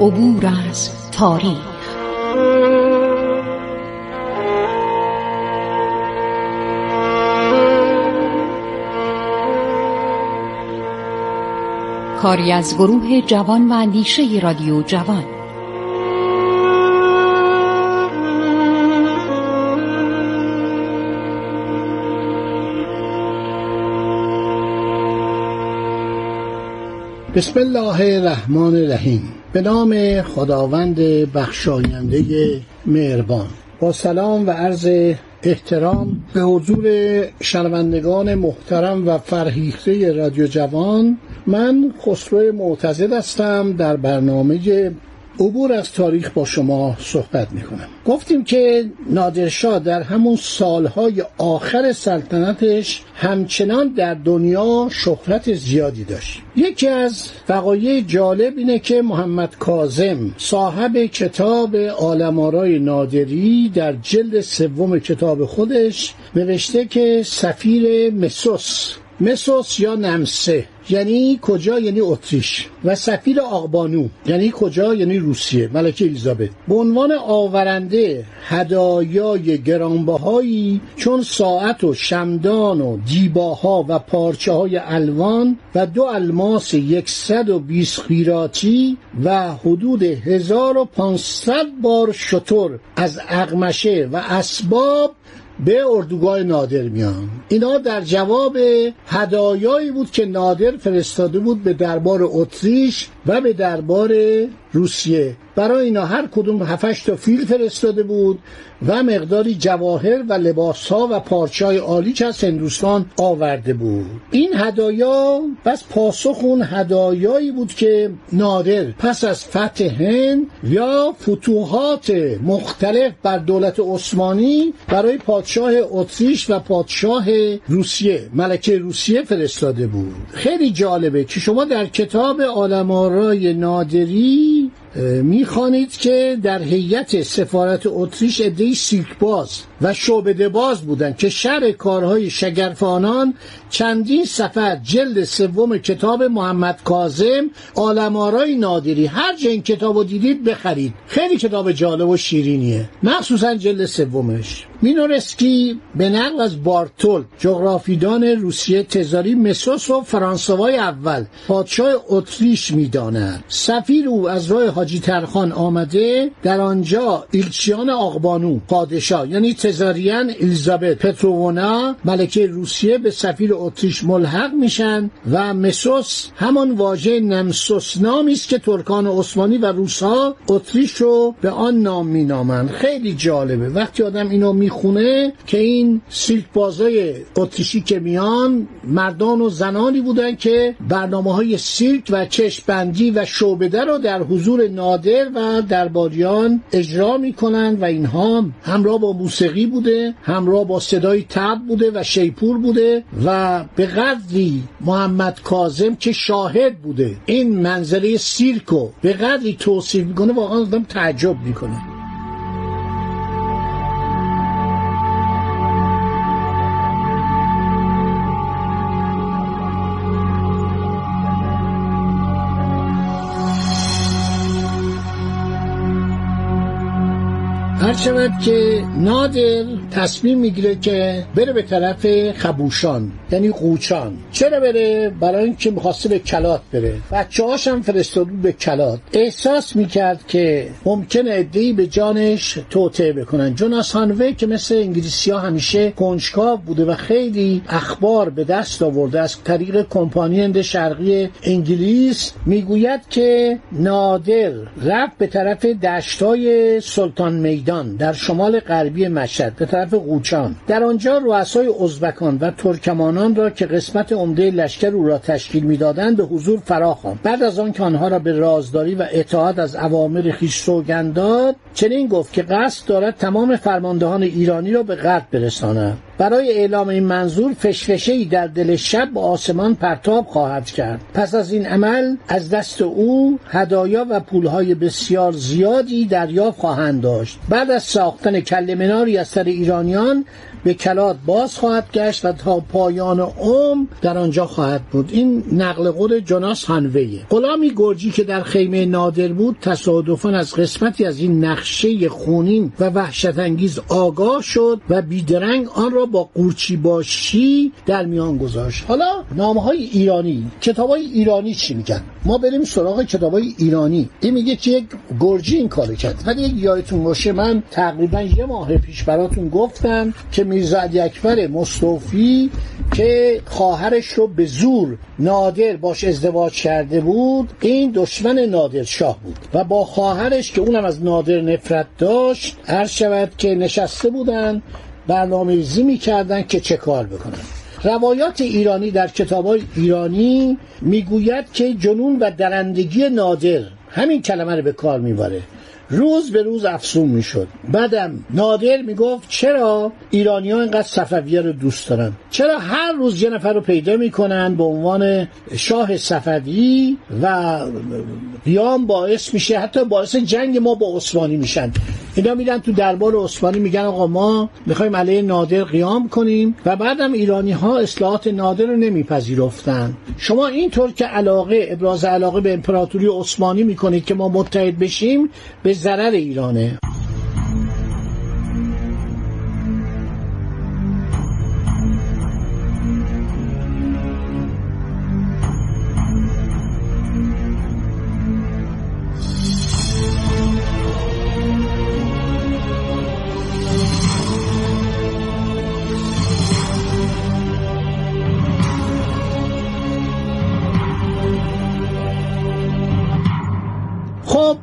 عبور از تاریخ. کاری از گروه جوان و اندیشه رادیو جوان. بسم الله الرحمن الرحیم. به نام خداوند بخشاینده مهربان. با سلام و عرض احترام به حضور شنوندگان محترم و فرهیخته رادیو جوان، من خسرو معتزدی هستم. در برنامه عبور از تاریخ با شما صحبت میکنم. گفتیم که نادرشاه در همون سالهای آخر سلطنتش همچنان در دنیا شهرت زیادی داشت. یکی از وقایع جالب اینه که محمد کاظم صاحب کتاب عالمارای نادری در جلد سوم کتاب خودش نوشته که سفیر مسوس یا نمسه یعنی کجا، یعنی اتریش، و سفیر آقبانو یعنی کجا، یعنی روسیه، ملکه الیزابت، به عنوان آورنده هدایای گرانبهایی چون ساعت و شمدان و دیباها و پارچه های الوان و 2 الماس 120 خیراتی و حدود 1500 بار شتر از اقمشه و اسباب به اردوگاه نادر میان. اینا در جواب هدایایی بود که نادر فرستاده بود به دربار اتریش و به دربار روسیه. برای اینا هر کدوم 7-8 تا فیل فرستاده بود و مقداری جواهر و لباس‌ها و پارچه‌های عالی که از هندوستان آورده بود. این هدایا پس پاسخ اون هدایایی بود که نادر پس از فتح هند یا فتوحات مختلف بر دولت عثمانی برای پادشاه اتریش و پادشاه روسیه، ملکه روسیه فرستاده بود. خیلی جالبه که شما در کتاب عالم‌آرای نادری میخوانید که در هیئت سفارت اتریش عده‌ای سیکباز و شعبده‌باز بودند که شرح کارهای شگرفانان چندین صفحه جلد سوم کتاب محمد کاظم عالم‌آرای نادری. هر جا این کتابو دیدید بخرید، خیلی کتاب جالب و شیرینیه، مخصوصا جلد سومش. مینورسکی به نقل از بارتول جغرافیدان روسیه تزاری مسوس و فرانسوای اول پادشاه اتریش میداند. سفیر او از راه حاجی ترخان آمده، در آنجا ایلچیان آقبانو پادشاه یعنی تزاریان الیزابت پتروغونا ملکه روسیه به سفیر اتریش ملحق میشن و مسوس همان واژه نمسوس نامی است که ترکان عثمانی و روس‌ها اتریش رو به آن نام مینامن. خیلی جالبه وقتی آدم اینو میخونه که این سیلکبازای اتریشی که میان مردان و زنانی بودن که برنامه‌های سیلک و چشم‌بندی و شعبده رو در حضور نادر و درباریان اجرا میکنند و اینها همراه با موسیقی بوده، همراه با صدای طبل بوده و شیپور بوده و به قدری محمد کاظم که شاهد بوده این منظره سیرکو به قدری توصیف میکنه واقعا آدم تعجب میکنه. هرچند که نادر تصمیم میگیره که بره به طرف خبوشان یعنی قوچان. چرا بره؟ برای اینکه می‌خواسته به کلات بره، بچه‌هاش هم فرستاده به کلات. احساس میکرد که ممکنه عده‌ای به جانش توطئه بکنن. جناس هنویه که مثل انگلیسی‌ها همیشه کنجکاو بوده و خیلی اخبار به دست آورده از طریق کمپانی هند شرقی انگلیس، میگوید که نادر رفت به طرف دشت‌های سلطان میدان در شمال غربی مشهد به طرف قوچان. در آنجا رؤسای ازبکان و ترکمانان را که قسمت عمده لشکر او را تشکیل می‌دادند به حضور فراخواند. بعد از آن که آنها را به رازداری و اطاعت از اوامر خویش سوگند داد، چنین گفت که قصد دارد تمام فرماندهان ایرانی را به غرب برساند برای اعلام این منظور فشفشه‌ای در دل شب به آسمان پرتاب خواهد کرد. پس از این عمل از دست او هدایا و پولهای بسیار زیادی دریافت خواهند داشت. بعد از ساختن کله مناری از سر ایرانیان به کلات باز خواهد گشت و تا پایان عمر در آنجا خواهد بود. این نقل قول جناس هنویه غلامی گرجی که در خیمه نادر بود تصادفاً از قسمتی از این نقشه خونین و وحشت انگیز آگاه شد و بیدرنگ آن را با قورچی باشی در میان گذاشت. حالا نامه‌های ایرانی، کتاب‌های ایرانی چی میگن؟ ما بریم سراغ کتاب‌های ایرانی. این میگه که یک گرجی این کارو کرد. ولی یادتون باشه من تقریباً یه ماه پیش براتون گفتم که میرزادی اکبر مصطفی که خواهرش رو به زور نادر باش ازدواج کرده بود، این دشمن نادرشاه بود و با خواهرش که اونم از نادر نفرت داشت هر شود که نشسته بودن برنامه‌ریزی می‌کردن که چه کار بکنن. روایات ایرانی در کتاب‌های ایرانی میگوید که جنون و درندگی نادر همین کلمه رو به کار می‌بره. روز به روز افزون میشد. بعدم نادر میگفت چرا ایرانی‌ها اینقدر صفویه رو دوست دارن؟ چرا هر روز یه نفر رو پیدا میکنن به عنوان شاه صفوی و بیام باعث میشه حتی باعث جنگ ما با عثمانی میشن. اینا میرن تو دربار عثمانی میگن آقا ما میخوایم علیه نادر قیام کنیم و بعدم ایرانی‌ها اصلاحات نادر رو نمیپذیرفتن. شما اینطور که ابراز علاقه به امپراتوری عثمانی میکنید که ما متحد بشیم به ضرر ایرانه.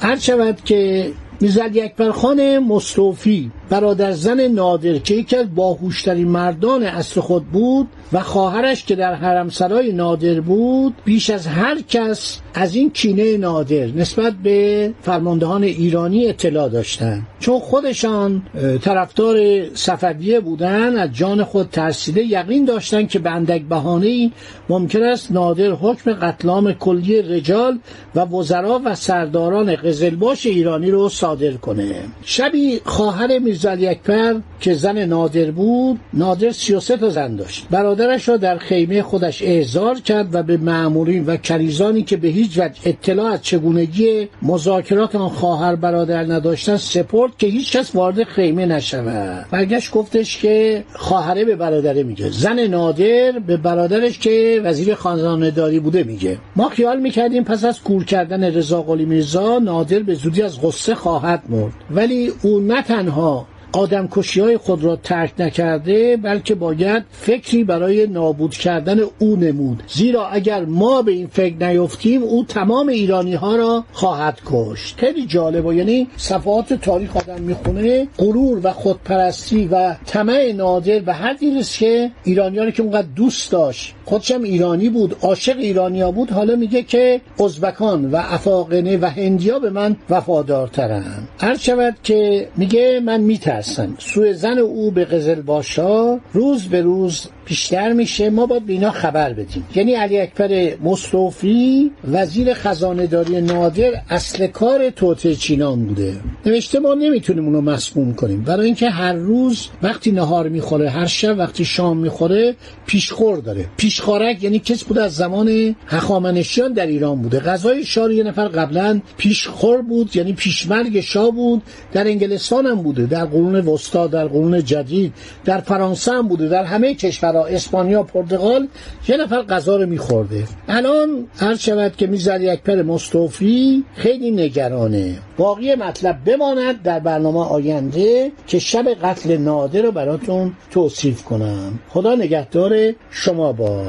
هر شود که میرزادی اکبر خان مصطفی برادر زن نادر که یکی از باهوشترین مردان عصر خود بود و خواهرش که در حرمسرای نادر بود بیش از هر کس از این کینه نادر نسبت به فرماندهان ایرانی اطلاع داشتند، چون خودشان طرفدار صفویه بودند، از جان خود ترسیده یقین داشتند که به اندک بهانه‌ای ممکن است نادر حکم قتل عام کلی رجال و وزرا و سرداران قزلباش ایرانی را صادر کنه. شبی خواهر میرزادی اکبر که زن نادر بود، نادر 33 تا زن داشت، برادرش را در خیمه خودش احضار کرد و به مأمورین و کریزانی که به هیچ وجه اطلاع از چگونگی مذاکرات آن خواهر برادر نداشتند سپرد که هیچ کس وارد خیمه نشود. برگشت گفتش که خواهره به برادره میگه، زن نادر به برادرش که وزیر خانواده‌داری بوده میگه ما خیال میکردیم پس از کور کردن رضا قلی میرزا نادر به زودی از غصه خواهد مرد، ولی او نه تنها آدم کشی‌های خود را ترک نکرده بلکه باید فکری برای نابود کردن او نمود، زیرا اگر ما به این فکر نیفتیم او تمام ایرانی‌ها را خواهد کشت. خیلی جالبه، یعنی صفحات تاریخ آدم میخونه غرور و خودپرستی و طمع نادر و هر دیرست که ایرانیانی که اونقدر دوست داشت، خودش هم ایرانی بود، عاشق ایرانیا بود، حالا میگه که ازبکان و افاقنه و هندیا به من وفادارترن. هر شود که میگه من میترسم. سوء زن او به قزلباشا روز به روز بیشتر میشه، ما باید به اینا خبر بدیم. یعنی علی اکبر مصطفی وزیر خزانه داری نادر اصل کار توطئه چینان بوده. نوشته ما نمیتونیم اونو مسموم کنیم، برای اینکه هر روز وقتی نهار میخوره، هر شب وقتی شام میخوره پیشخور داره. پیشخورک یعنی کس بود از زمان هخامنشیان در ایران بوده. غذای شاه یه نفر قبلا پیشخور بود، یعنی پیشمرگ شاه بود. در انگلستان هم بوده، در قرون وسطا، در قرون جدید، در فرانسه هم بوده، در همه کشورها، اسپانیا، پرتغال، یه نفر غذا رو می‌خورده. الان هر شود که میرزادی اکبر مصطفی خیلی نگرانه. باقی مطلب بماند در برنامه آینده که شب قتل نادر رو براتون توصیف کنم. خدا نگهدار شما. با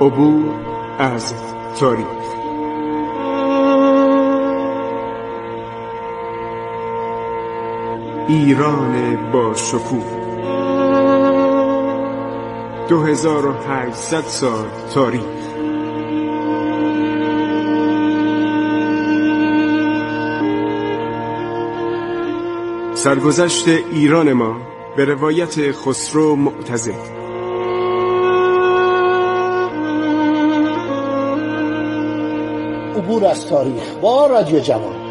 عبور از تاریخ، ایران با شکوه، 2800 سال تاریخ. سرگذشت ایران ما به روایت خسرو معتزدی. عبور از تاریخ با رادیو جوان.